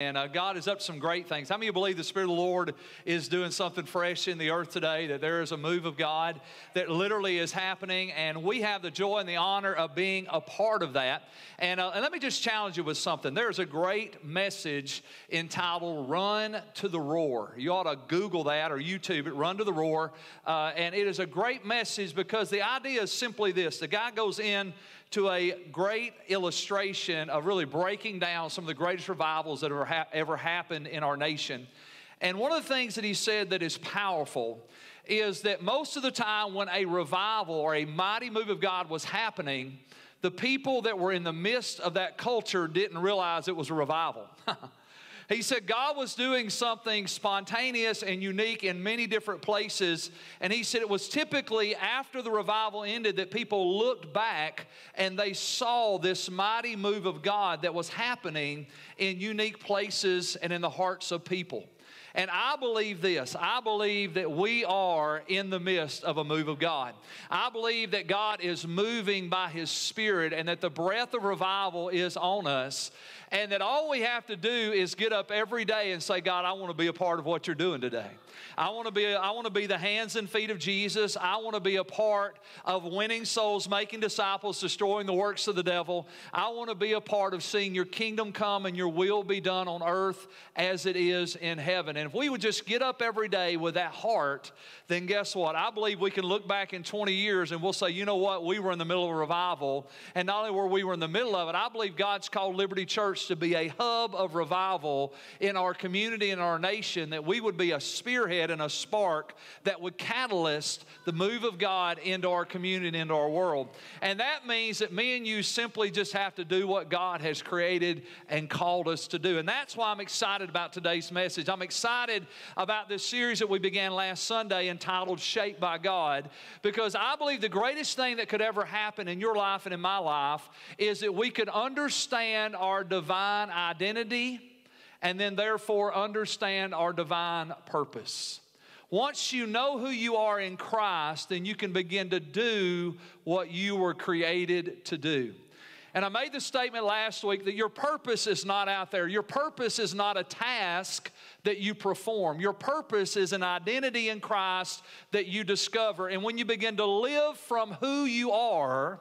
And God is up to some great things. How many of you believe the Spirit of the Lord is doing something fresh in the earth today, that there is a move of God that literally is happening, and we have the joy and the honor of being a part of that. And let me just challenge you with something. There's a great message entitled Run to the Roar. You ought to Google that or YouTube it, Run to the Roar. And it is a great message because the idea is simply this. The guy goes in to a great illustration of really breaking down some of the greatest revivals that ever happened in our nation. And one of the things that he said that is powerful is that most of the time when a revival or a mighty move of God was happening, the people that were in the midst of that culture didn't realize it was a revival. He said God was doing something spontaneous and unique in many different places. And he said it was typically after the revival ended that people looked back and they saw this mighty move of God that was happening in unique places and in the hearts of people. And I believe this. I believe that we are in the midst of a move of God. I believe that God is moving by His Spirit and that the breath of revival is on us, and that all we have to do is get up every day and say, God, I want to be a part of what you're doing today. I want to be the hands and feet of Jesus. I want to be a part of winning souls, making disciples, destroying the works of the devil. I want to be a part of seeing your kingdom come and your will be done on earth as it is in heaven. And if we would just get up every day with that heart, then guess what? I believe we can look back in 20 years and we'll say, you know what? We were in the middle of a revival. And not only were we in the middle of it, I believe God's called Liberty Church to be a hub of revival in our community, in our nation, that we would be a spearhead and a spark that would catalyst the move of God into our community and into our world. And that means that me and you simply just have to do what God has created and called us to do. And that's why I'm excited about today's message. I'm excited about this series that we began last Sunday entitled Shaped by God, because I believe the greatest thing that could ever happen in your life and in my life is that we could understand our divine identity and then therefore understand our divine purpose. Once you know who you are in Christ, then you can begin to do what you were created to do. And I made the statement last week that your purpose is not out there. Your purpose is not a task that you perform. Your purpose is an identity in Christ that you discover. And when you begin to live from who you are,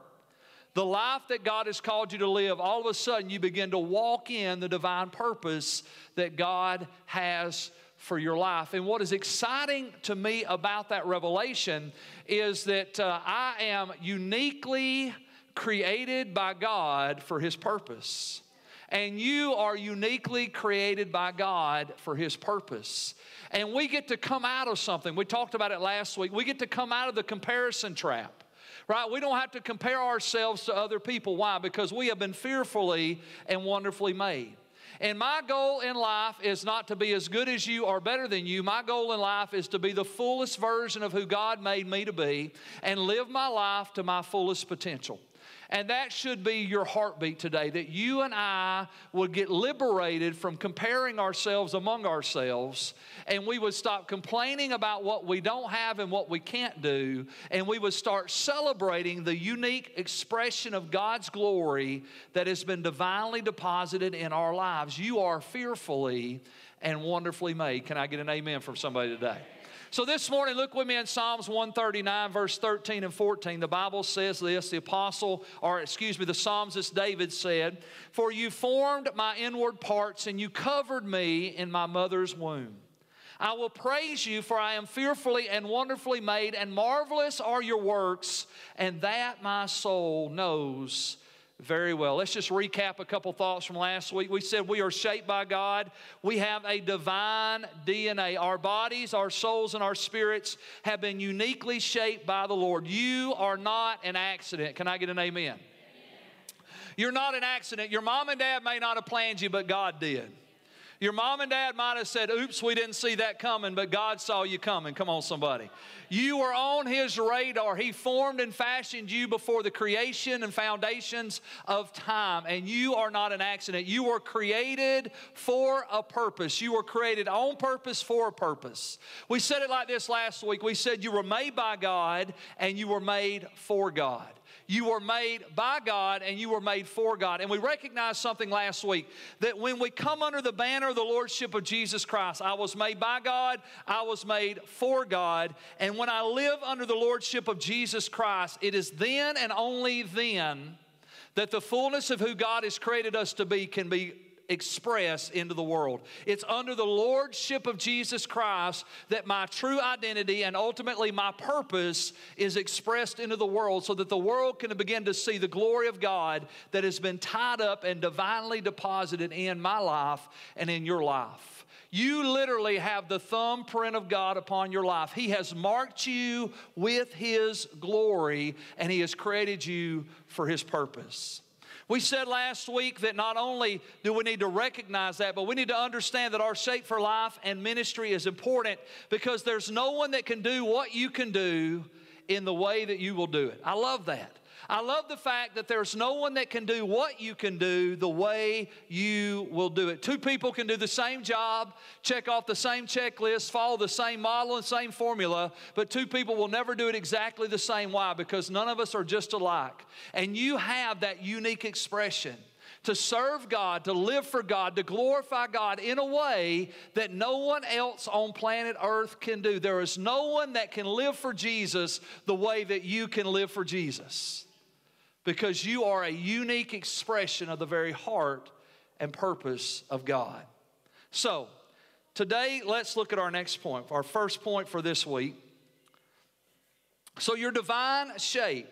the life that God has called you to live, all of a sudden you begin to walk in the divine purpose that God has for your life. And what is exciting to me about that revelation is that I am uniquely created by God for His purpose. And you are uniquely created by God for His purpose. And we get to come out of something. We talked about it last week. We get to come out of the comparison trap, right? We don't have to compare ourselves to other people. Why? Because we have been fearfully and wonderfully made. And my goal in life is not to be as good as you or better than you. My goal in life is to be the fullest version of who God made me to be and live my life to my fullest potential. And that should be your heartbeat today, that you and I would get liberated from comparing ourselves among ourselves, and we would stop complaining about what we don't have and what we can't do, and we would start celebrating the unique expression of God's glory that has been divinely deposited in our lives. You are fearfully and wonderfully made. Can I get an amen from somebody today? So this morning, look with me in Psalms 139, verse 13 and 14. The Bible says this, the psalmist David said, "For you formed my inward parts, and you covered me in my mother's womb. I will praise you, for I am fearfully and wonderfully made, and marvelous are your works, and that my soul knows very well." Let's just recap a couple thoughts from last week. We said we are shaped by God. We have a divine DNA. Our bodies, our souls, and our spirits have been uniquely shaped by the Lord. You are not an accident. Can I get an amen? Amen. You're not an accident. Your mom and dad may not have planned you, but God did. Your mom and dad might have said, oops, we didn't see that coming, but God saw you coming. Come on, somebody. You were on His radar. He formed and fashioned you before the creation and foundations of time, and you are not an accident. You were created for a purpose. You were created on purpose for a purpose. We said it like this last week. We said you were made by God, and you were made for God. You were made by God and you were made for God. And we recognized something last week, that when we come under the banner of the Lordship of Jesus Christ, I was made by God, I was made for God. And when I live under the Lordship of Jesus Christ, it is then and only then that the fullness of who God has created us to be can be express into the world. It's under the Lordship of Jesus Christ that my true identity and ultimately my purpose is expressed into the world, so that the world can begin to see the glory of God that has been tied up and divinely deposited in my life and in your life. You literally have the thumbprint of God upon your life. He has marked you with His glory, and He has created you for His purpose. We said last week that not only do we need to recognize that, but we need to understand that our Shape for Life and ministry is important, because there's no one that can do what you can do in the way that you will do it. I love that. I love the fact that there's no one that can do what you can do the way you will do it. Two people can do the same job, check off the same checklist, follow the same model and same formula, but two people will never do it exactly the same. Why? Because none of us are just alike. And you have that unique expression to serve God, to live for God, to glorify God in a way that no one else on planet Earth can do. There is no one that can live for Jesus the way that you can live for Jesus, because you are a unique expression of the very heart and purpose of God. So, today, let's look at our next point, our first point for this week. So, your divine shape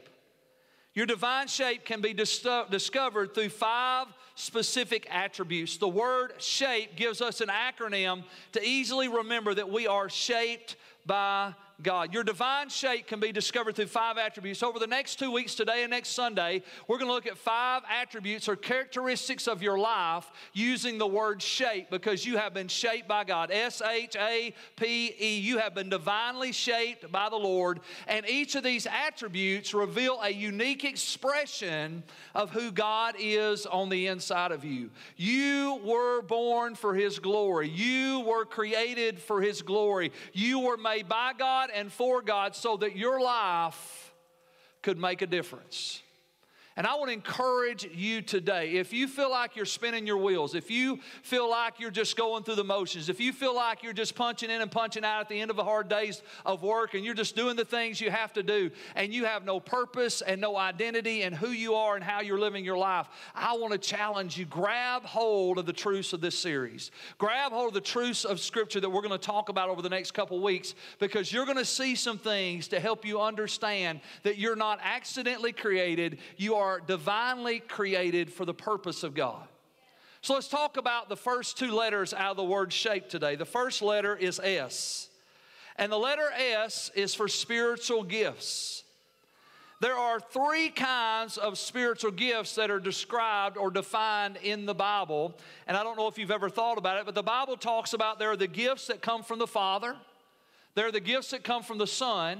can be discovered through 5 specific attributes. The word shape gives us an acronym to easily remember that we are shaped by God. Your divine shape can be discovered through 5 attributes. Over the next 2 weeks, today and next Sunday, we're going to look at 5 attributes or characteristics of your life using the word shape, because you have been shaped by God. S-H-A-P-E. You have been divinely shaped by the Lord. And each of these attributes reveal a unique expression of who God is on the inside of you. You were born for His glory. You were created for His glory. You were made by God and for God, so that your life could make a difference. And I want to encourage you today, if you feel like you're spinning your wheels, if you feel like you're just going through the motions, if you feel like you're just punching in and punching out at the end of a hard day's of work, and you're just doing the things you have to do, and you have no purpose and no identity and who you are and how you're living your life, I want to challenge you, grab hold of the truths of this series. Grab hold of the truths of Scripture that we're going to talk about over the next couple weeks, because you're going to see some things to help you understand that you're not accidentally created, you are divinely created for the purpose of God. So let's talk about the first 2 letters out of the word shape today. The first letter is S, and the letter S is for spiritual gifts. There are 3 kinds of spiritual gifts that are described or defined in the Bible, and I don't know if you've ever thought about it, but the Bible talks about there are the gifts that come from the Father, there are the gifts that come from the Son,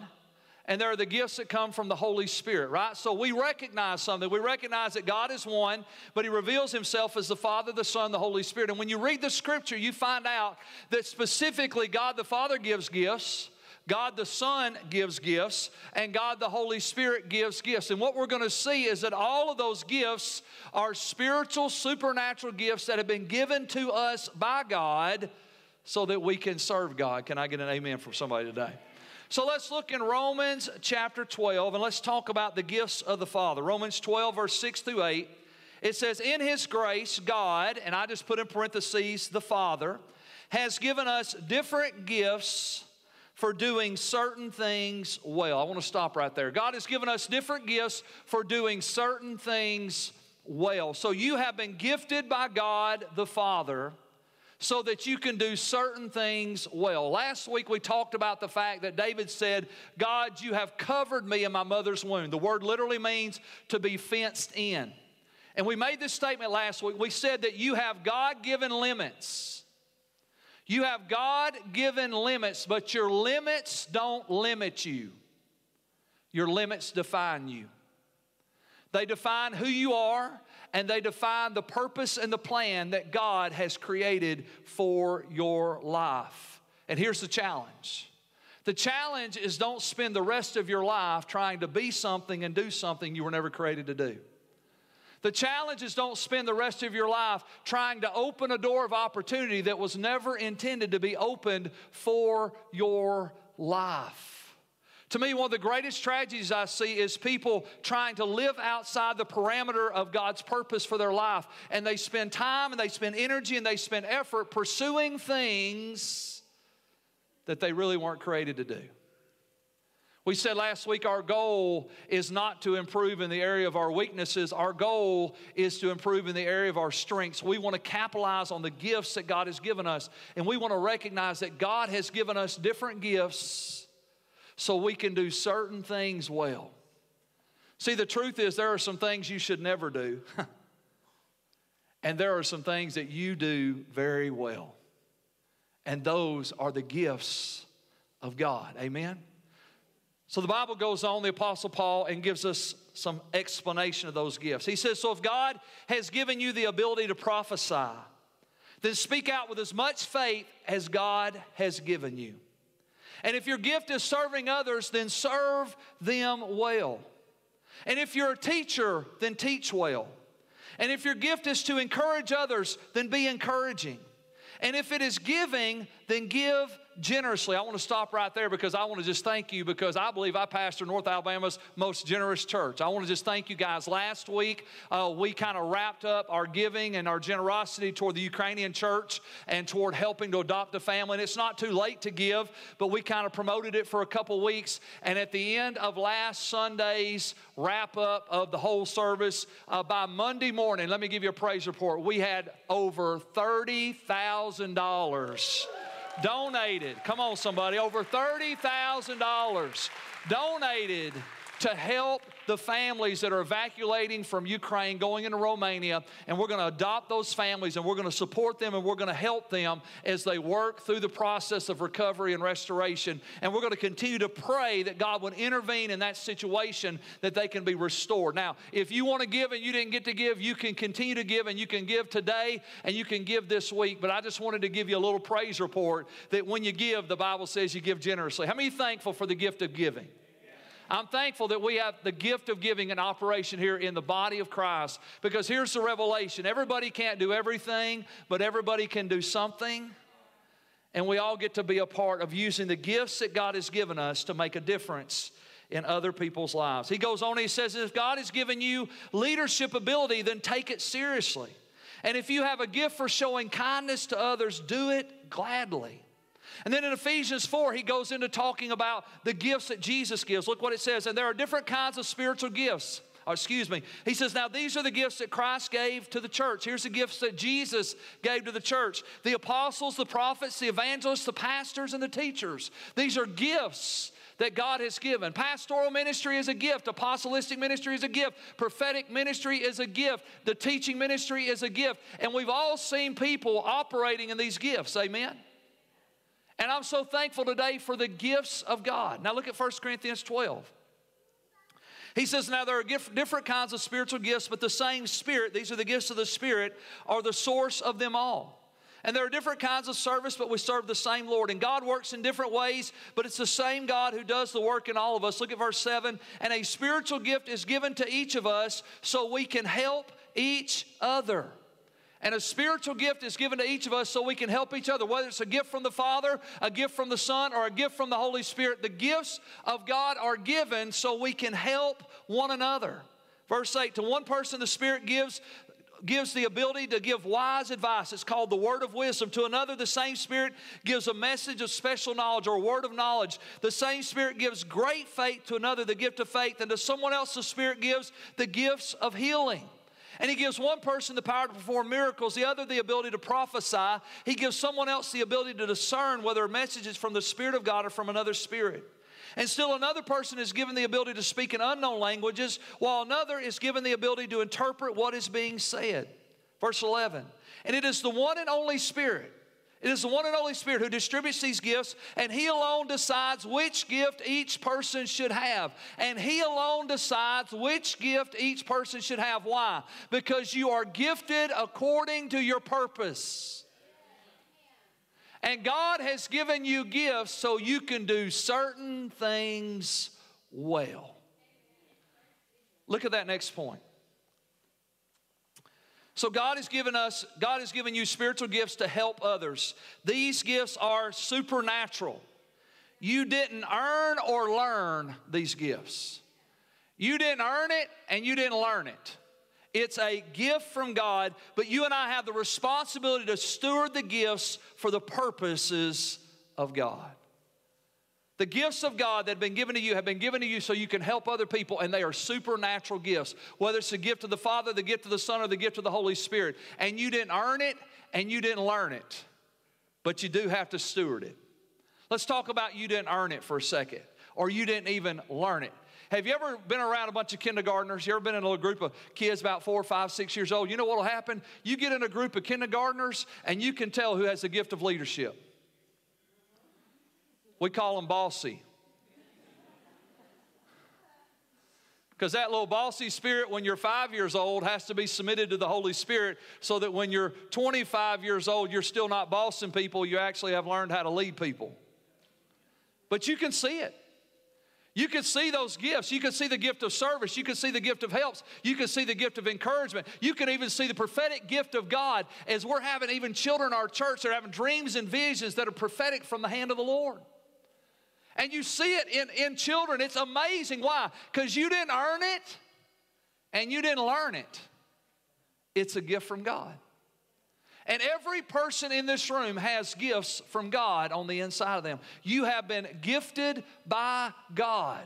and there are the gifts that come from the Holy Spirit, right? So we recognize something. We recognize that God is one, but He reveals Himself as the Father, the Son, the Holy Spirit. And when you read the Scripture, you find out that specifically God the Father gives gifts, God the Son gives gifts, and God the Holy Spirit gives gifts. And what we're going to see is that all of those gifts are spiritual, supernatural gifts that have been given to us by God so that we can serve God. Can I get an amen from somebody today? So let's look in Romans chapter 12, and let's talk about the gifts of the Father. Romans 12, verse 6 through 8, it says, "In His grace, God," and I just put in parentheses, "the Father, has given us different gifts for doing certain things well." I want to stop right there. God has given us different gifts for doing certain things well. So you have been gifted by God the Father so that you can do certain things well. Last week we talked about the fact that David said, "God, you have covered me in my mother's womb." The word literally means to be fenced in. And we made this statement last week. We said that you have God-given limits. You have God-given limits, but your limits don't limit you. Your limits define you. They define who you are, and they define the purpose and the plan that God has created for your life. And here's the challenge. The challenge is don't spend the rest of your life trying to be something and do something you were never created to do. The challenge is don't spend the rest of your life trying to open a door of opportunity that was never intended to be opened for your life. To me, one of the greatest tragedies I see is people trying to live outside the parameter of God's purpose for their life. And they spend time and they spend energy and they spend effort pursuing things that they really weren't created to do. We said last week our goal is not to improve in the area of our weaknesses. Our goal is to improve in the area of our strengths. We want to capitalize on the gifts that God has given us. And we want to recognize that God has given us different gifts so we can do certain things well. See, the truth is there are some things you should never do. And there are some things that you do very well. And those are the gifts of God. Amen? So the Bible goes on, the Apostle Paul, and gives us some explanation of those gifts. He says, so if God has given you the ability to prophesy, then speak out with as much faith as God has given you. And if your gift is serving others, then serve them well. And if you're a teacher, then teach well. And if your gift is to encourage others, then be encouraging. And if it is giving, then give generously. I want to stop right there because I want to just thank you because I believe I pastor North Alabama's most generous church. I want to just thank you guys. Last week, we kind of wrapped up our giving and our generosity toward the Ukrainian church and toward helping to adopt a family. And it's not too late to give, but we kind of promoted it for a couple weeks. And at the end of last Sunday's wrap up of the whole service, by Monday morning, let me give you a praise report. We had over $30,000. Donated, come on somebody, over $30,000 donated to help the families that are evacuating from Ukraine, going into Romania, and we're going to adopt those families, and we're going to support them, and we're going to help them as they work through the process of recovery and restoration, and we're going to continue to pray that God would intervene in that situation that they can be restored. Now, if you want to give and you didn't get to give, you can continue to give, and you can give today, and you can give this week, but I just wanted to give you a little praise report that when you give, the Bible says you give generously. How many are thankful for the gift of giving? I'm thankful that we have the gift of giving in operation here in the body of Christ because here's the revelation. Everybody can't do everything, but everybody can do something, and we all get to be a part of using the gifts that God has given us to make a difference in other people's lives. He goes on, he says, if God has given you leadership ability, then take it seriously. And if you have a gift for showing kindness to others, do it gladly. And then in Ephesians 4, he goes into talking about the gifts that Jesus gives. Look what it says. And there are different kinds of spiritual gifts. He says, now these are the gifts that Christ gave to the church. Here's the gifts that Jesus gave to the church. The apostles, the prophets, the evangelists, the pastors, and the teachers. These are gifts that God has given. Pastoral ministry is a gift. Apostolic ministry is a gift. Prophetic ministry is a gift. The teaching ministry is a gift. And we've all seen people operating in these gifts. Amen? And I'm so thankful today for the gifts of God. Now look at 1 Corinthians 12. He says, now there are different kinds of spiritual gifts, but the same Spirit, these are the gifts of the Spirit, are the source of them all. And there are different kinds of service, but we serve the same Lord. And God works in different ways, but it's the same God who does the work in all of us. Look at verse 7. And a spiritual gift is given to each of us so we can help each other. And a spiritual gift is given to each of us so we can help each other, whether it's a gift from the Father, a gift from the Son, or a gift from the Holy Spirit. The gifts of God are given so we can help one another. Verse 8, to one person the Spirit gives the ability to give wise advice. It's called the word of wisdom. To another, the same Spirit gives a message of special knowledge or a word of knowledge. The same Spirit gives great faith. To another, the gift of faith. And to someone else, the Spirit gives the gifts of healing. And he gives one person the power to perform miracles, the other the ability to prophesy. He gives someone else the ability to discern whether a message is from the Spirit of God or from another spirit. And still another person is given the ability to speak in unknown languages, while another is given the ability to interpret what is being said. Verse 11, and it is the one and only Spirit. It is the one and only Spirit who distributes these gifts, and He alone decides which gift each person should have. And He alone decides which gift each person should have. Why? Because you are gifted according to your purpose. And God has given you gifts so you can do certain things well. Look at that next point. So God has given you spiritual gifts to help others. These gifts are supernatural. You didn't earn or learn these gifts. You didn't earn it and you didn't learn it. It's a gift from God, but you and I have the responsibility to steward the gifts for the purposes of God. The gifts of God that have been given to you have been given to you so you can help other people, and they are supernatural gifts, whether it's the gift of the Father, the gift of the Son, or the gift of the Holy Spirit. And you didn't earn it, and you didn't learn it, but you do have to steward it. Let's talk about you didn't earn it for a second, or you didn't even learn it. Have you ever been around a bunch of kindergartners? You ever been in a group of kids about 4, 5, 6 years old? You know what will happen? You get in a group of kindergartners, and you can tell who has the gift of leadership. We call them bossy. Because that little bossy spirit when you're 5 years old has to be submitted to the Holy Spirit so that when you're 25 years old, you're still not bossing people. You actually have learned how to lead people. But you can see it. You can see those gifts. You can see the gift of service. You can see the gift of helps. You can see the gift of encouragement. You can even see the prophetic gift of God as we're having even children in our church that are having dreams and visions that are prophetic from the hand of the Lord. And you see it in children. It's amazing. Why? Because you didn't earn it and you didn't learn it. It's a gift from God. And every person in this room has gifts from God on the inside of them. You have been gifted by God.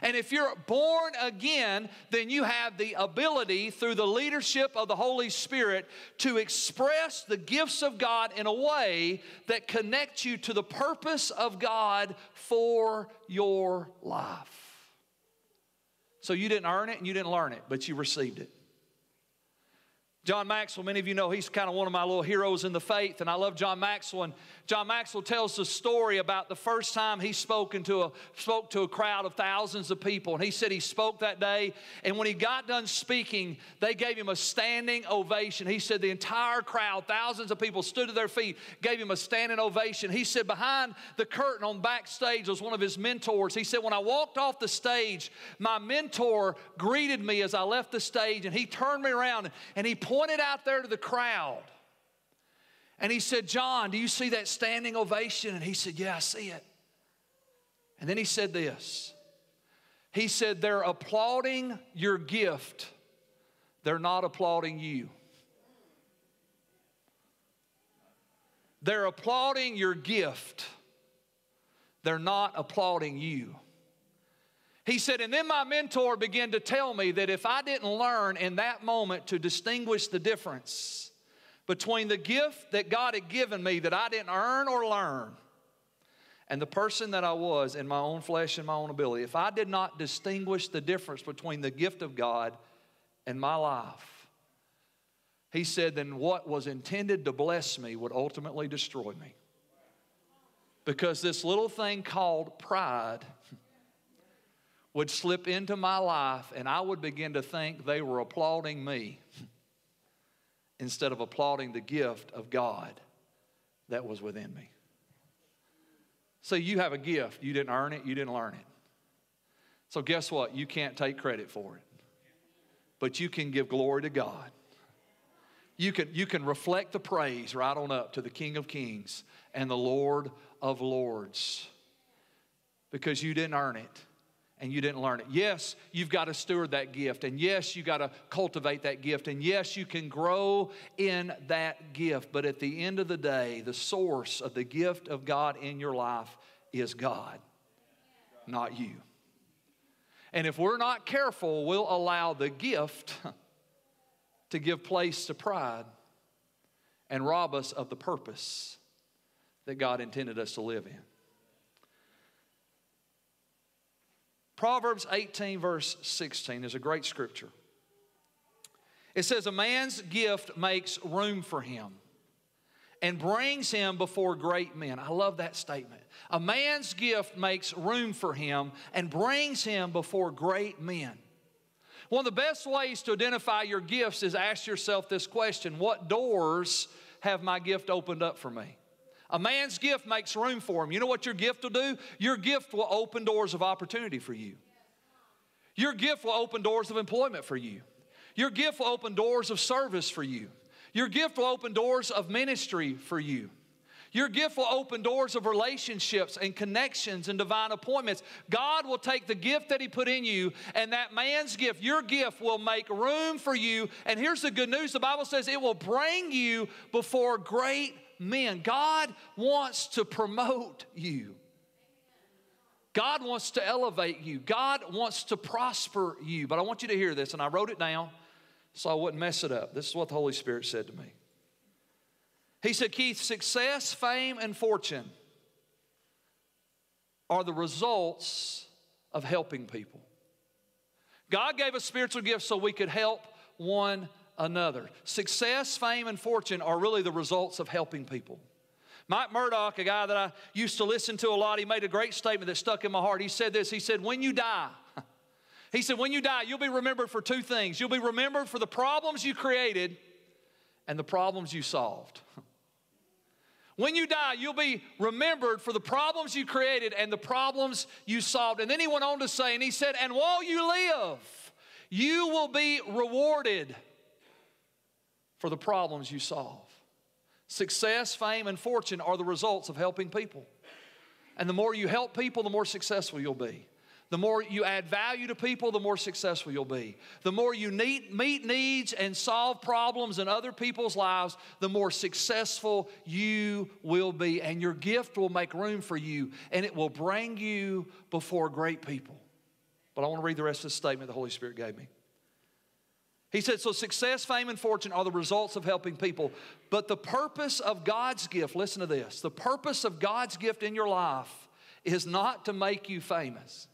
And if you're born again, then you have the ability through the leadership of the Holy Spirit to express the gifts of God in a way that connects you to the purpose of God for your life. So you didn't earn it and you didn't learn it, but you received it. John Maxwell, many of you know, he's kind of one of my little heroes in the faith, and I love John Maxwell. And John Maxwell tells the story about the first time he spoke to a crowd of thousands of people. And he said he spoke that day, and when he got done speaking, they gave him a standing ovation. He said the entire crowd, thousands of people, stood to their feet, gave him a standing ovation. He said behind the curtain on backstage was one of his mentors. He said, when I walked off the stage, my mentor greeted me as I left the stage, and he turned me around, and he pointed out there to the crowd. And he said, John, do you see that standing ovation? And he said, yeah, I see it. And then he said this. He said, they're applauding your gift. They're not applauding you. They're applauding your gift. They're not applauding you. He said, and then my mentor began to tell me that if I didn't learn in that moment to distinguish the difference between the gift that God had given me that I didn't earn or learn and the person that I was in my own flesh and my own ability, if I did not distinguish the difference between the gift of God and my life, he said, then what was intended to bless me would ultimately destroy me. Because this little thing called pride would slip into my life, and I would begin to think they were applauding me instead of applauding the gift of God that was within me. So you have a gift. You didn't earn it. You didn't learn it. So guess what? You can't take credit for it, but you can give glory to God. You can reflect the praise right on up to the King of Kings and the Lord of Lords because you didn't earn it. And you didn't learn it. Yes, you've got to steward that gift. And yes, you've got to cultivate that gift. And yes, you can grow in that gift. But at the end of the day, the source of the gift of God in your life is God, not you. And if we're not careful, we'll allow the gift to give place to pride and rob us of the purpose that God intended us to live in. Proverbs 18, verse 16 is a great scripture. It says, a man's gift makes room for him and brings him before great men. I love that statement. A man's gift makes room for him and brings him before great men. One of the best ways to identify your gifts is ask yourself this question: what doors have my gift opened up for me? A man's gift makes room for him. You know what your gift will do? Your gift will open doors of opportunity for you. Your gift will open doors of employment for you. Your gift will open doors of service for you. Your gift will open doors of ministry for you. Your gift will open doors of relationships and connections and divine appointments. God will take the gift that He put in you, and that man's gift, your gift, will make room for you. And here's the good news. The Bible says it will bring you before great men. God wants to promote you. God wants to elevate you. God wants to prosper you. But I want you to hear this, and I wrote it down so I wouldn't mess it up. This is what the Holy Spirit said to me. He said, Keith, success, fame, and fortune are the results of helping people. God gave us spiritual gifts so we could help one another. Success, fame, and fortune are really the results of helping people. Mike Murdoch, a guy that I used to listen to a lot, he made a great statement that stuck in my heart. He said this, he said, when you die, he said, when you die, you'll be remembered for two things. You'll be remembered for the problems you created and the problems you solved. When you die, you'll be remembered for the problems you created and the problems you solved. And then he went on to say, and he said, and while you live, you will be rewarded for the problems you solve. Success, fame, and fortune are the results of helping people. And the more you help people, the more successful you'll be. The more you add value to people, the more successful you'll be. The more you meet needs and solve problems in other people's lives, the more successful you will be. And your gift will make room for you, and it will bring you before great people. But I want to read the rest of the statement the Holy Spirit gave me. He said, so success, fame, and fortune are the results of helping people. But the purpose of God's gift, listen to this, the purpose of God's gift in your life is not to make you famous.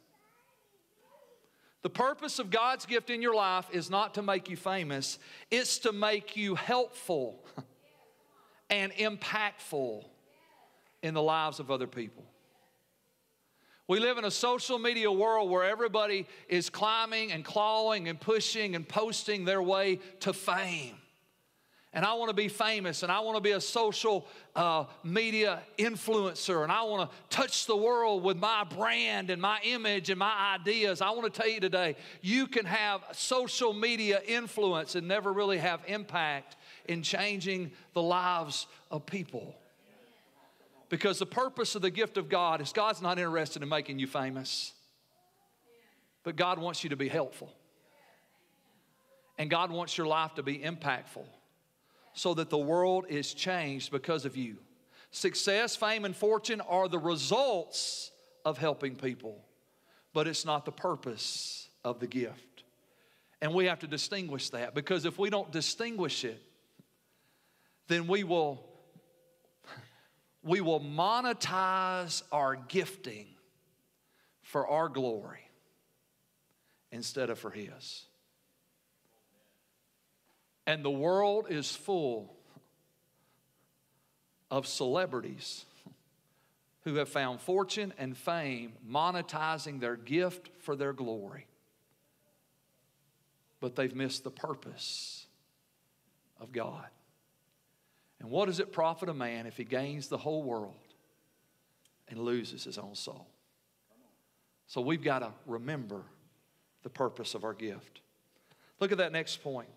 The purpose of God's gift in your life is not to make you famous. It's to make you helpful and impactful in the lives of other people. We live in a social media world where everybody is climbing and clawing and pushing and posting their way to fame. And I want to be famous, and I want to be a social media influencer, and I want to touch the world with my brand and my image and my ideas. I want to tell you today, you can have social media influence and never really have impact in changing the lives of people. Because the purpose of the gift of God is God's not interested in making you famous, but God wants you to be helpful. And God wants your life to be impactful, so that the world is changed because of you. Success, fame, and fortune are the results of helping people, but it's not the purpose of the gift. And we have to distinguish that, because if we don't distinguish it, then we will monetize our gifting for our glory instead of for His. And the world is full of celebrities who have found fortune and fame monetizing their gift for their glory. But they've missed the purpose of God. And what does it profit a man if he gains the whole world and loses his own soul? So we've got to remember the purpose of our gift. Look at that next point.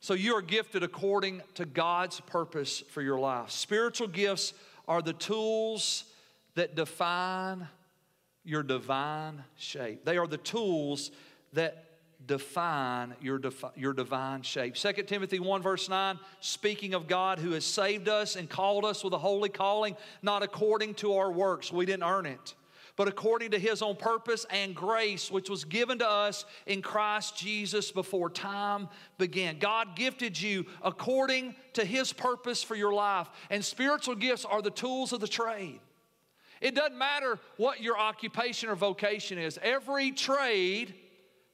So you are gifted according to God's purpose for your life. Spiritual gifts are the tools that define your divine shape. They are the tools that define your divine shape. 2 Timothy 1 verse 9, speaking of God who has saved us and called us with a holy calling, not according to our works. We didn't earn it, but according to His own purpose and grace, which was given to us in Christ Jesus before time began. God gifted you according to His purpose for your life. And spiritual gifts are the tools of the trade. It doesn't matter what your occupation or vocation is. Every trade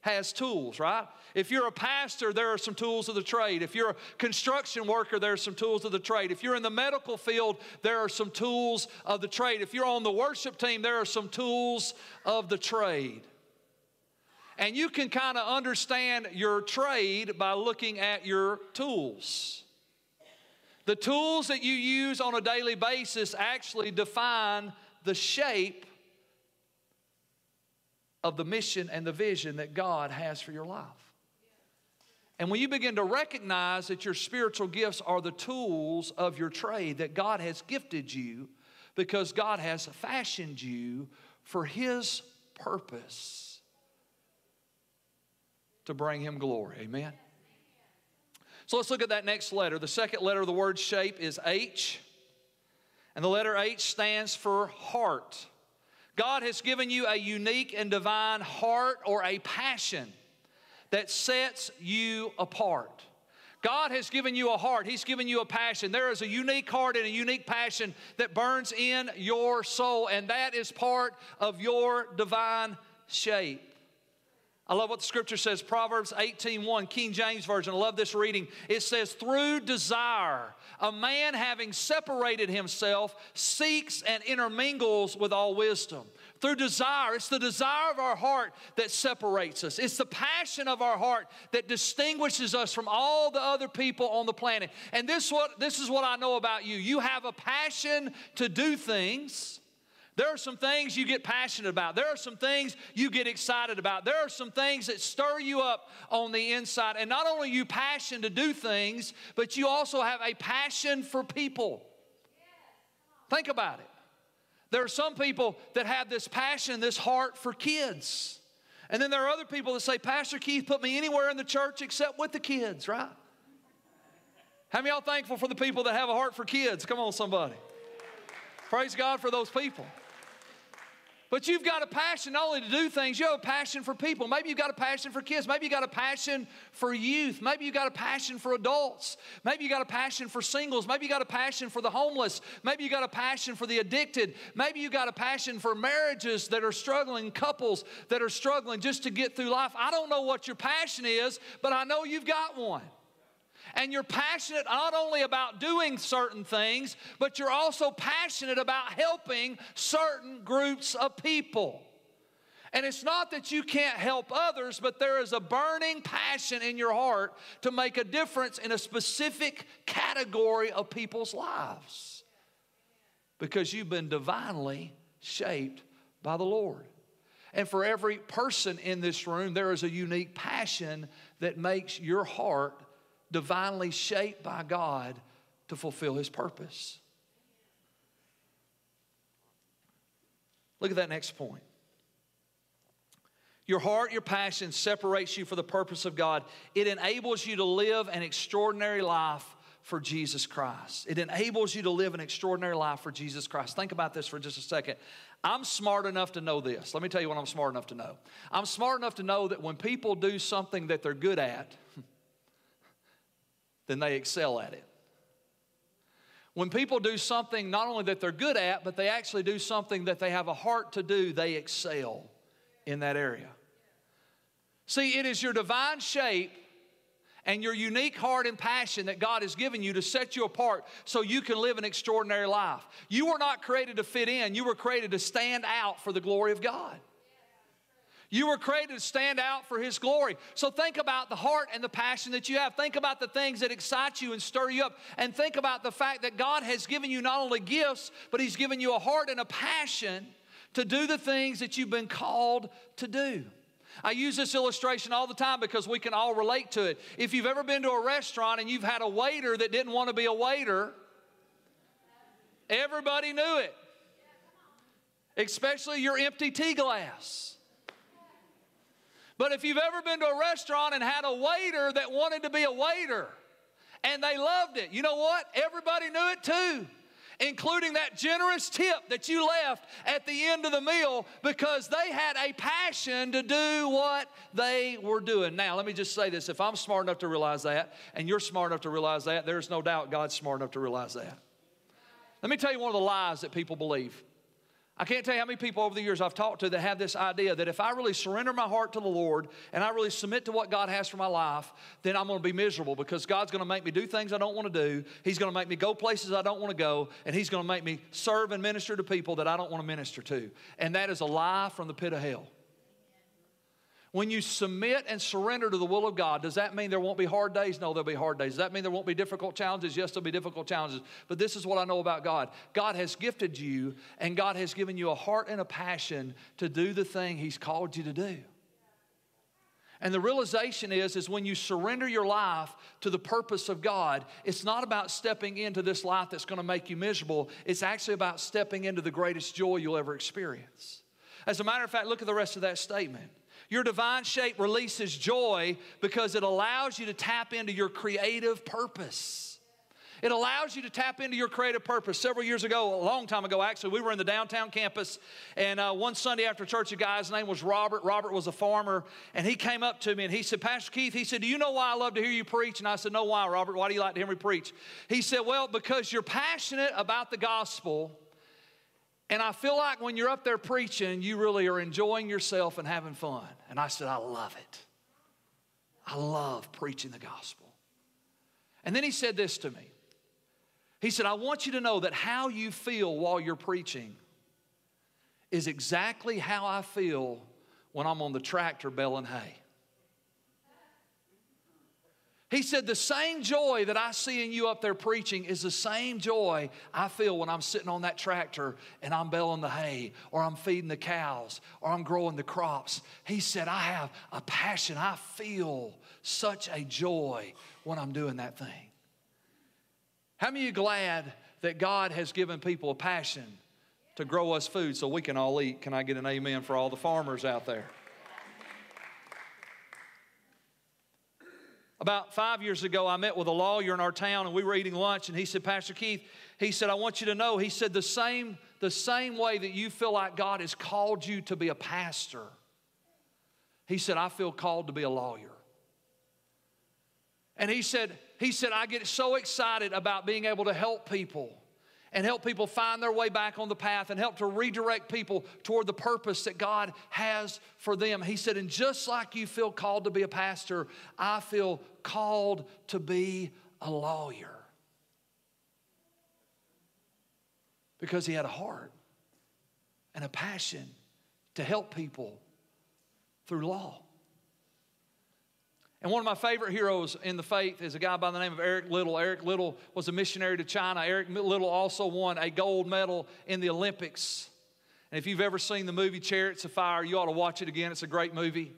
has tools, right? If you're a pastor, there are some tools of the trade. If you're a construction worker, there are some tools of the trade. If you're in the medical field, there are some tools of the trade. If you're on the worship team, there are some tools of the trade. And you can kind of understand your trade by looking at your tools. The tools that you use on a daily basis actually define the shape of the mission and the vision that God has for your life. And when you begin to recognize that your spiritual gifts are the tools of your trade, that God has gifted you because God has fashioned you for His purpose to bring Him glory. Amen? So let's look at that next letter. The second letter of the word shape is H. And the letter H stands for heart. God has given you a unique and divine heart or a passion that sets you apart. God has given you a heart. He's given you a passion. There is a unique heart and a unique passion that burns in your soul, and that is part of your divine shape. I love what the Scripture says, Proverbs 18:1, King James Version. I love this reading. It says, through desire, a man having separated himself seeks and intermingles with all wisdom. Through desire, it's the desire of our heart that separates us. It's the passion of our heart that distinguishes us from all the other people on the planet. And this is what I know about you. You have a passion to do things. There are some things you get passionate about. There are some things you get excited about. There are some things that stir you up on the inside. And not only are you passionate to do things, but you also have a passion for people. Think about it. There are some people that have this passion, this heart for kids. And then there are other people that say, Pastor Keith, put me anywhere in the church except with the kids, right? How many of y'all thankful for the people that have a heart for kids? Come on, somebody. Praise God for those people. But you've got a passion not only to do things, you have a passion for people. Maybe you've got a passion for kids. Maybe you've got a passion for youth. Maybe you've got a passion for adults. Maybe you've got a passion for singles. Maybe you've got a passion for the homeless. Maybe you've got a passion for the addicted. Maybe you've got a passion for marriages that are struggling, couples that are struggling just to get through life. I don't know what your passion is, but I know you've got one. And you're passionate not only about doing certain things, but you're also passionate about helping certain groups of people. And it's not that you can't help others, but there is a burning passion in your heart to make a difference in a specific category of people's lives. Because you've been divinely shaped by the Lord. And for every person in this room, there is a unique passion that makes your heart divinely shaped by God to fulfill His purpose. Look at that next point. Your heart, your passion separates you for the purpose of God. It enables you to live an extraordinary life for Jesus Christ. It enables you to live an extraordinary life for Jesus Christ. Think about this for just a second. I'm smart enough to know this. Let me tell you what I'm smart enough to know. I'm smart enough to know that when people do something that they're good at, then they excel at it. When people do something not only that they're good at, but they actually do something that they have a heart to do, they excel in that area. See, it is your divine shape and your unique heart and passion that God has given you to set you apart so you can live an extraordinary life. You were not created to fit in. You were created to stand out for the glory of God. You were created to stand out for His glory. So think about the heart and the passion that you have. Think about the things that excite you and stir you up. And think about the fact that God has given you not only gifts, but He's given you a heart and a passion to do the things that you've been called to do. I use this illustration all the time because we can all relate to it. If you've ever been to a restaurant and you've had a waiter that didn't want to be a waiter, everybody knew it, especially your empty tea glass. But if you've ever been to a restaurant and had a waiter that wanted to be a waiter and they loved it, you know what? Everybody knew it too, including that generous tip that you left at the end of the meal because they had a passion to do what they were doing. Now, let me just say this. If I'm smart enough to realize that and you're smart enough to realize that, there's no doubt God's smart enough to realize that. Let me tell you one of the lies that people believe. I can't tell you how many people over the years I've talked to that have this idea that if I really surrender my heart to the Lord and I really submit to what God has for my life, then I'm going to be miserable because God's going to make me do things I don't want to do. He's going to make me go places I don't want to go, and He's going to make me serve and minister to people that I don't want to minister to. And that is a lie from the pit of hell. When you submit and surrender to the will of God, does that mean there won't be hard days? No, there'll be hard days. Does that mean there won't be difficult challenges? Yes, there'll be difficult challenges. But this is what I know about God. God has gifted you, and God has given you a heart and a passion to do the thing He's called you to do. And the realization is when you surrender your life to the purpose of God, it's not about stepping into this life that's going to make you miserable. It's actually about stepping into the greatest joy you'll ever experience. As a matter of fact, look at the rest of that statement. Your divine shape releases joy because it allows you to tap into your creative purpose. It allows you to tap into your creative purpose. Several years ago, a long time ago, actually, we were in the downtown campus, and one Sunday after church, a guy's name was Robert. Robert was a farmer, and he came up to me, and he said, Pastor Keith, he said, do you know why I love to hear you preach? And I said, no, why, Robert? Why do you like to hear me preach? He said, well, because you're passionate about the gospel, and I feel like when you're up there preaching, you really are enjoying yourself and having fun. And I said, I love it. I love preaching the gospel. And then he said this to me. He said, I want you to know that how you feel while you're preaching is exactly how I feel when I'm on the tractor baling hay. He said, the same joy that I see in you up there preaching is the same joy I feel when I'm sitting on that tractor and I'm baling the hay, or I'm feeding the cows, or I'm growing the crops. He said, I have a passion. I feel such a joy when I'm doing that thing. How many of you are glad that God has given people a passion to grow us food so we can all eat? Can I get an amen for all the farmers out there? About 5 years ago, I met with a lawyer in our town, and we were eating lunch, and he said, Pastor Keith, he said, I want you to know, he said, the same way that you feel like God has called you to be a pastor, he said, I feel called to be a lawyer. And he said, I get so excited about being able to help people and help people find their way back on the path and help to redirect people toward the purpose that God has for them. He said, and just like you feel called to be a pastor, I feel called to be a lawyer. Because he had a heart and a passion to help people through law. And one of my favorite heroes in the faith is a guy by the name of Eric Liddell. Eric Liddell was a missionary to China. Eric Liddell also won a gold medal in the Olympics. And if you've ever seen the movie Chariots of Fire, you ought to watch it again. It's a great movie.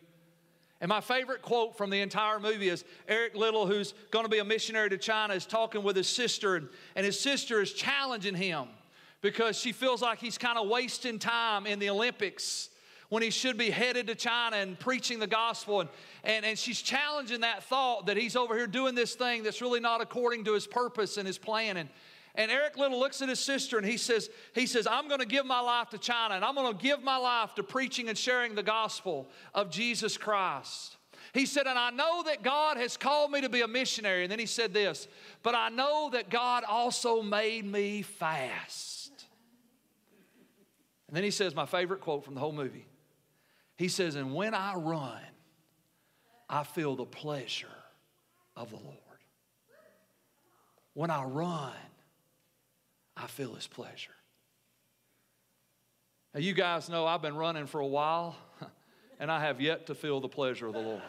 And my favorite quote from the entire movie is Eric Liddell, who's going to be a missionary to China, is talking with his sister, and his sister is challenging him because she feels like he's kind of wasting time in the Olympics when he should be headed to China and preaching the gospel. And she's challenging that thought that he's over here doing this thing that's really not according to his purpose and his plan. And Eric Liddell looks at his sister and he says, I'm going to give my life to China, and I'm going to give my life to preaching and sharing the gospel of Jesus Christ. He said, and I know that God has called me to be a missionary. And then he said this, but I know that God also made me fast. And then he says my favorite quote from the whole movie. He says, and when I run, I feel the pleasure of the Lord. When I run, I feel His pleasure. Now, you guys know I've been running for a while, and I have yet to feel the pleasure of the Lord.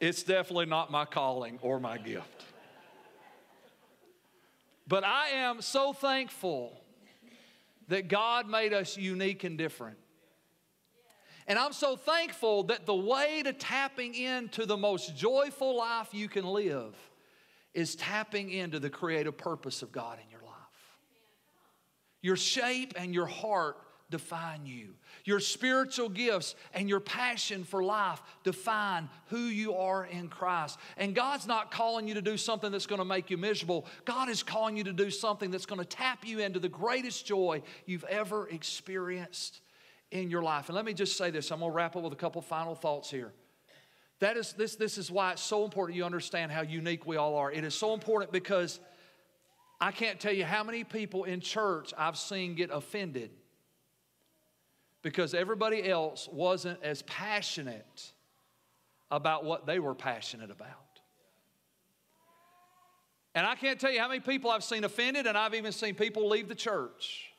It's definitely not my calling or my gift. But I am so thankful that God made us unique and different. And I'm so thankful that the way to tapping into the most joyful life you can live is tapping into the creative purpose of God in your life. Your shape and your heart define you. Your spiritual gifts and your passion for life define who you are in Christ. And God's not calling you to do something that's going to make you miserable. God is calling you to do something that's going to tap you into the greatest joy you've ever experienced in your life. And let me just say this. I'm going to wrap up with a couple final thoughts here. This is why it's so important you understand how unique we all are. It is so important because I can't tell you how many people in church I've seen get offended because everybody else wasn't as passionate about what they were passionate about. And I can't tell you how many people I've seen offended, and I've even seen people leave the church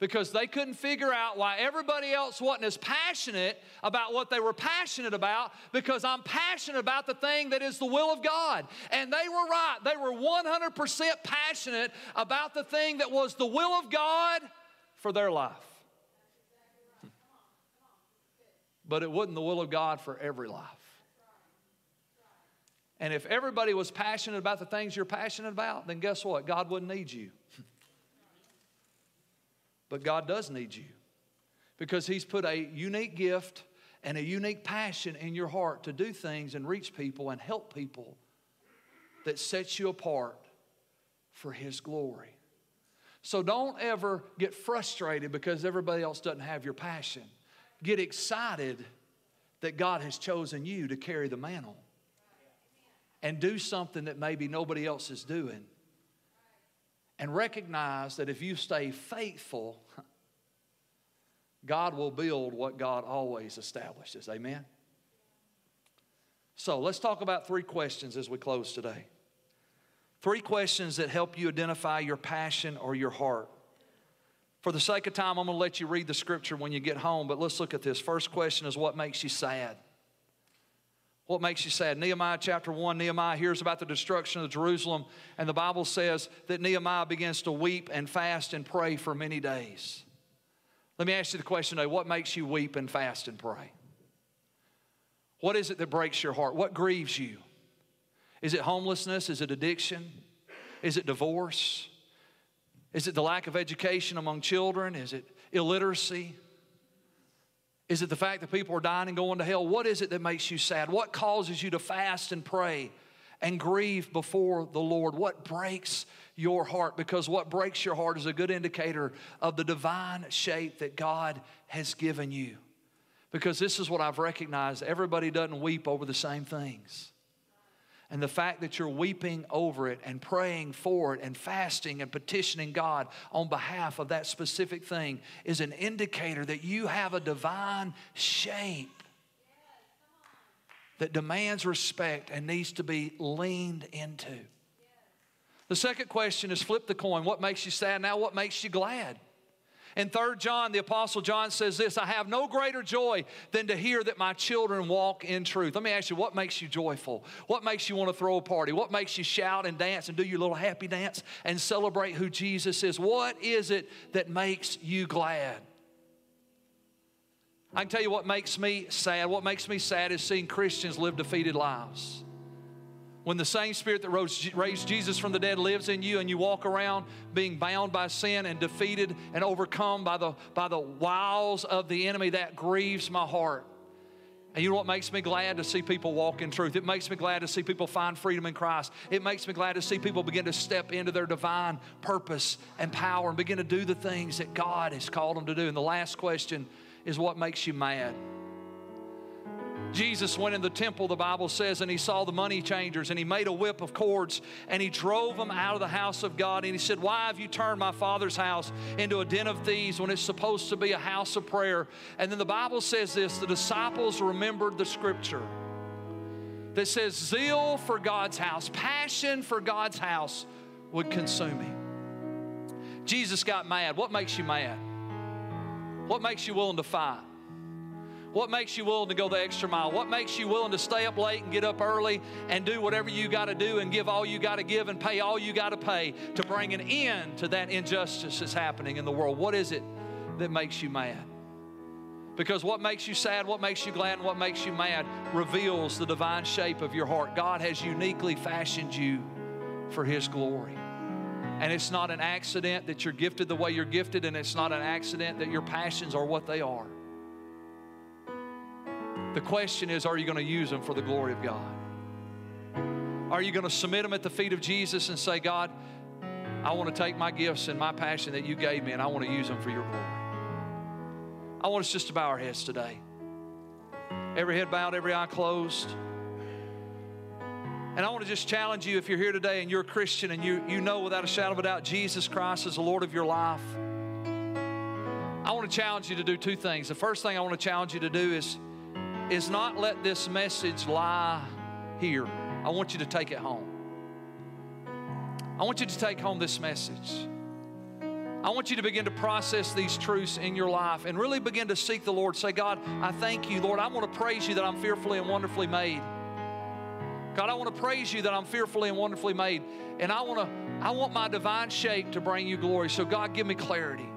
because they couldn't figure out why everybody else wasn't as passionate about what they were passionate about, because I'm passionate about the thing that is the will of God. And they were right. They were 100% passionate about the thing that was the will of God for their life. But it wasn't the will of God for every life. And if everybody was passionate about the things you're passionate about, then guess what? God wouldn't need you. But God does need you, because He's put a unique gift and a unique passion in your heart to do things and reach people and help people that sets you apart for His glory. So don't ever get frustrated because everybody else doesn't have your passion. Get excited that God has chosen you to carry the mantle and do something that maybe nobody else is doing. And recognize that if you stay faithful, God will build what God always establishes. Amen? So let's talk about three questions as we close today. Three questions that help you identify your passion or your heart. For the sake of time, I'm going to let you read the scripture when you get home, but let's look at this. First question is, what makes you sad? What makes you sad? Nehemiah chapter 1, Nehemiah hears about the destruction of Jerusalem, and the Bible says that Nehemiah begins to weep and fast and pray for many days. Let me ask you the question today, what makes you weep and fast and pray? What is it that breaks your heart? What grieves you? Is it homelessness? Is it addiction? Is it divorce? Is it the lack of education among children? Is it illiteracy? Is it the fact that people are dying and going to hell? What is it that makes you sad? What causes you to fast and pray and grieve before the Lord? What breaks your heart? Because what breaks your heart is a good indicator of the divine shape that God has given you. Because this is what I've recognized. Everybody doesn't weep over the same things. And the fact that you're weeping over it and praying for it and fasting and petitioning God on behalf of that specific thing is an indicator that you have a divine shape that demands respect and needs to be leaned into. The second question is, flip the coin. What makes you sad now? What makes you glad? In 3 John, the Apostle John says this, I have no greater joy than to hear that my children walk in truth. Let me ask you, what makes you joyful? What makes you want to throw a party? What makes you shout and dance and do your little happy dance and celebrate who Jesus is? What is it that makes you glad? I can tell you what makes me sad. What makes me sad is seeing Christians live defeated lives. When the same Spirit that raised Jesus from the dead lives in you, and you walk around being bound by sin and defeated and overcome by the wiles of the enemy, that grieves my heart. And you know what makes me glad? To see people walk in truth. It makes me glad to see people find freedom in Christ. It makes me glad to see people begin to step into their divine purpose and power and begin to do the things that God has called them to do. And the last question is, what makes you mad? Jesus went in the temple, the Bible says, and He saw the money changers, and He made a whip of cords, and He drove them out of the house of God. And He said, why have you turned my Father's house into a den of thieves when it's supposed to be a house of prayer? And then the Bible says this, the disciples remembered the scripture that says, zeal for God's house, passion for God's house would consume me. Jesus got mad. What makes you mad? What makes you willing to fight? What makes you willing to go the extra mile? What makes you willing to stay up late and get up early and do whatever you got to do and give all you got to give and pay all you got to pay to bring an end to that injustice that's happening in the world? What is it that makes you mad? Because what makes you sad, what makes you glad, and what makes you mad reveals the divine shape of your heart. God has uniquely fashioned you for His glory. And it's not an accident that you're gifted the way you're gifted, and it's not an accident that your passions are what they are. The question is, are you going to use them for the glory of God? Are you going to submit them at the feet of Jesus and say, God, I want to take my gifts and my passion that you gave me, and I want to use them for your glory? I want us just to bow our heads today. Every head bowed, every eye closed. And I want to just challenge you, if you're here today and you're a Christian and you know without a shadow of a doubt Jesus Christ is the Lord of your life, I want to challenge you to do two things. The first thing I want to challenge you to do is not let this message lie here. I want you to take it home. I want you to take home this message. I want you to begin to process these truths in your life and really begin to seek the Lord. Say, God, I thank you, Lord. I want to praise you that I'm fearfully and wonderfully made. God, I want to praise you that I'm fearfully and wonderfully made. And I want my divine shape to bring you glory. So God, give me clarity.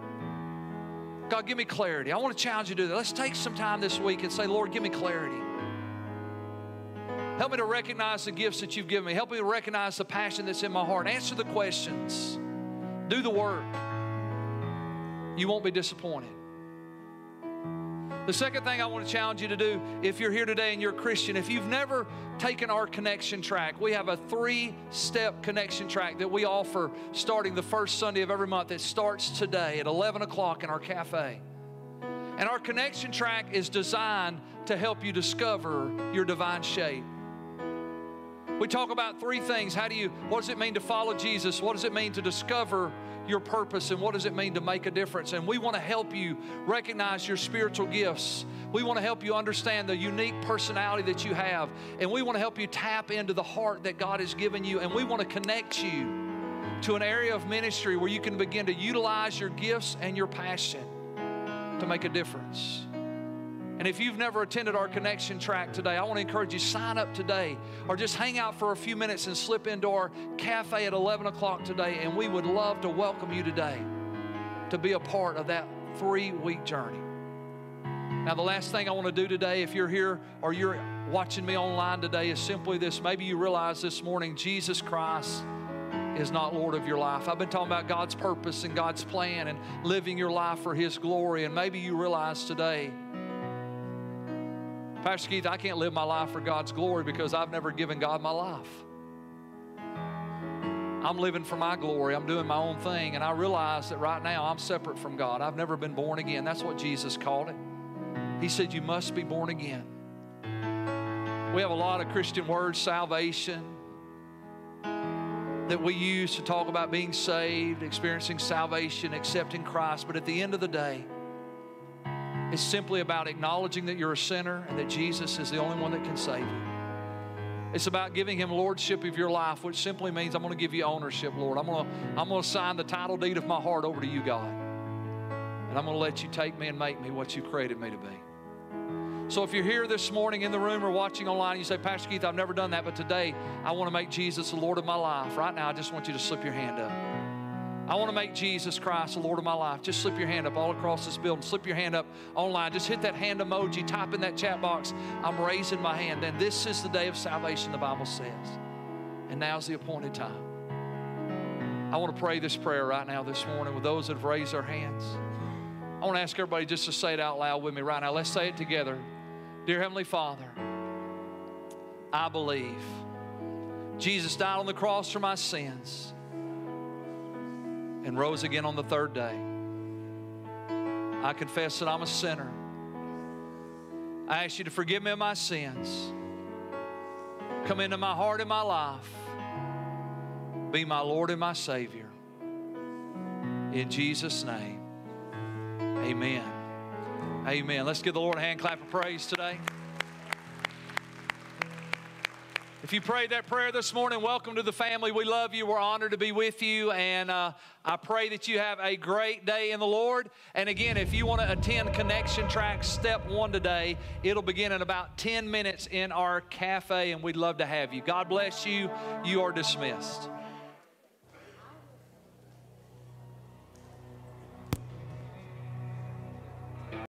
God, give me clarity. I want to challenge you to do that. Let's take some time this week and say, Lord, give me clarity. Help me to recognize the gifts that you've given me. Help me to recognize the passion that's in my heart. Answer the questions. Do the work. You won't be disappointed. The second thing I want to challenge you to do, if you're here today and you're a Christian, if you've never taken our connection track, we have a 3-step connection track that we offer starting the first Sunday of every month. It starts today at 11 o'clock in our cafe. And our connection track is designed to help you discover your divine shape. We talk about 3 things. What does it mean to follow Jesus? What does it mean to discover your purpose? And what does it mean to make a difference? And we want to help you recognize your spiritual gifts. We want to help you understand the unique personality that you have. And we want to help you tap into the heart that God has given you. And we want to connect you to an area of ministry where you can begin to utilize your gifts and your passion to make a difference. And if you've never attended our connection track today, I want to encourage you, sign up today or just hang out for a few minutes and slip into our cafe at 11 o'clock today, and we would love to welcome you today to be a part of that 3-week journey. Now, the last thing I want to do today, if you're here or you're watching me online today, is simply this. Maybe you realize this morning Jesus Christ is not Lord of your life. I've been talking about God's purpose and God's plan and living your life for His glory, and maybe you realize today, Pastor Keith, I can't live my life for God's glory because I've never given God my life. I'm living for my glory. I'm doing my own thing. And I realize that right now I'm separate from God. I've never been born again. That's what Jesus called it. He said, you must be born again. We have a lot of Christian words, salvation, that we use to talk about being saved, experiencing salvation, accepting Christ. But at the end of the day, it's simply about acknowledging that you're a sinner and that Jesus is the only one that can save you. It's about giving Him lordship of your life, which simply means I'm going to give you ownership, Lord. I'm going to sign the title deed of my heart over to you, God. And I'm going to let you take me and make me what you've created me to be. So if you're here this morning in the room or watching online, you say, Pastor Keith, I've never done that, but today I want to make Jesus the Lord of my life. Right now, I just want you to slip your hand up. I want to make Jesus Christ the Lord of my life. Just slip your hand up all across this building. Slip your hand up online. Just hit that hand emoji. Type in that chat box, I'm raising my hand. And this is the day of salvation, the Bible says. And now's the appointed time. I want to pray this prayer right now this morning with those that have raised their hands. I want to ask everybody just to say it out loud with me right now. Let's say it together. Dear Heavenly Father, I believe Jesus died on the cross for my sins and rose again on the 3rd day. I confess that I'm a sinner. I ask you to forgive me of my sins. Come into my heart and my life. Be my Lord and my Savior. In Jesus' name, amen. Amen. Let's give the Lord a hand clap of praise today. If you prayed that prayer this morning, welcome to the family. We love you. We're honored to be with you. And I pray that you have a great day in the Lord. And again, if you want to attend Connection Track Step 1 today, it'll begin in about 10 minutes in our cafe, and we'd love to have you. God bless you. You are dismissed.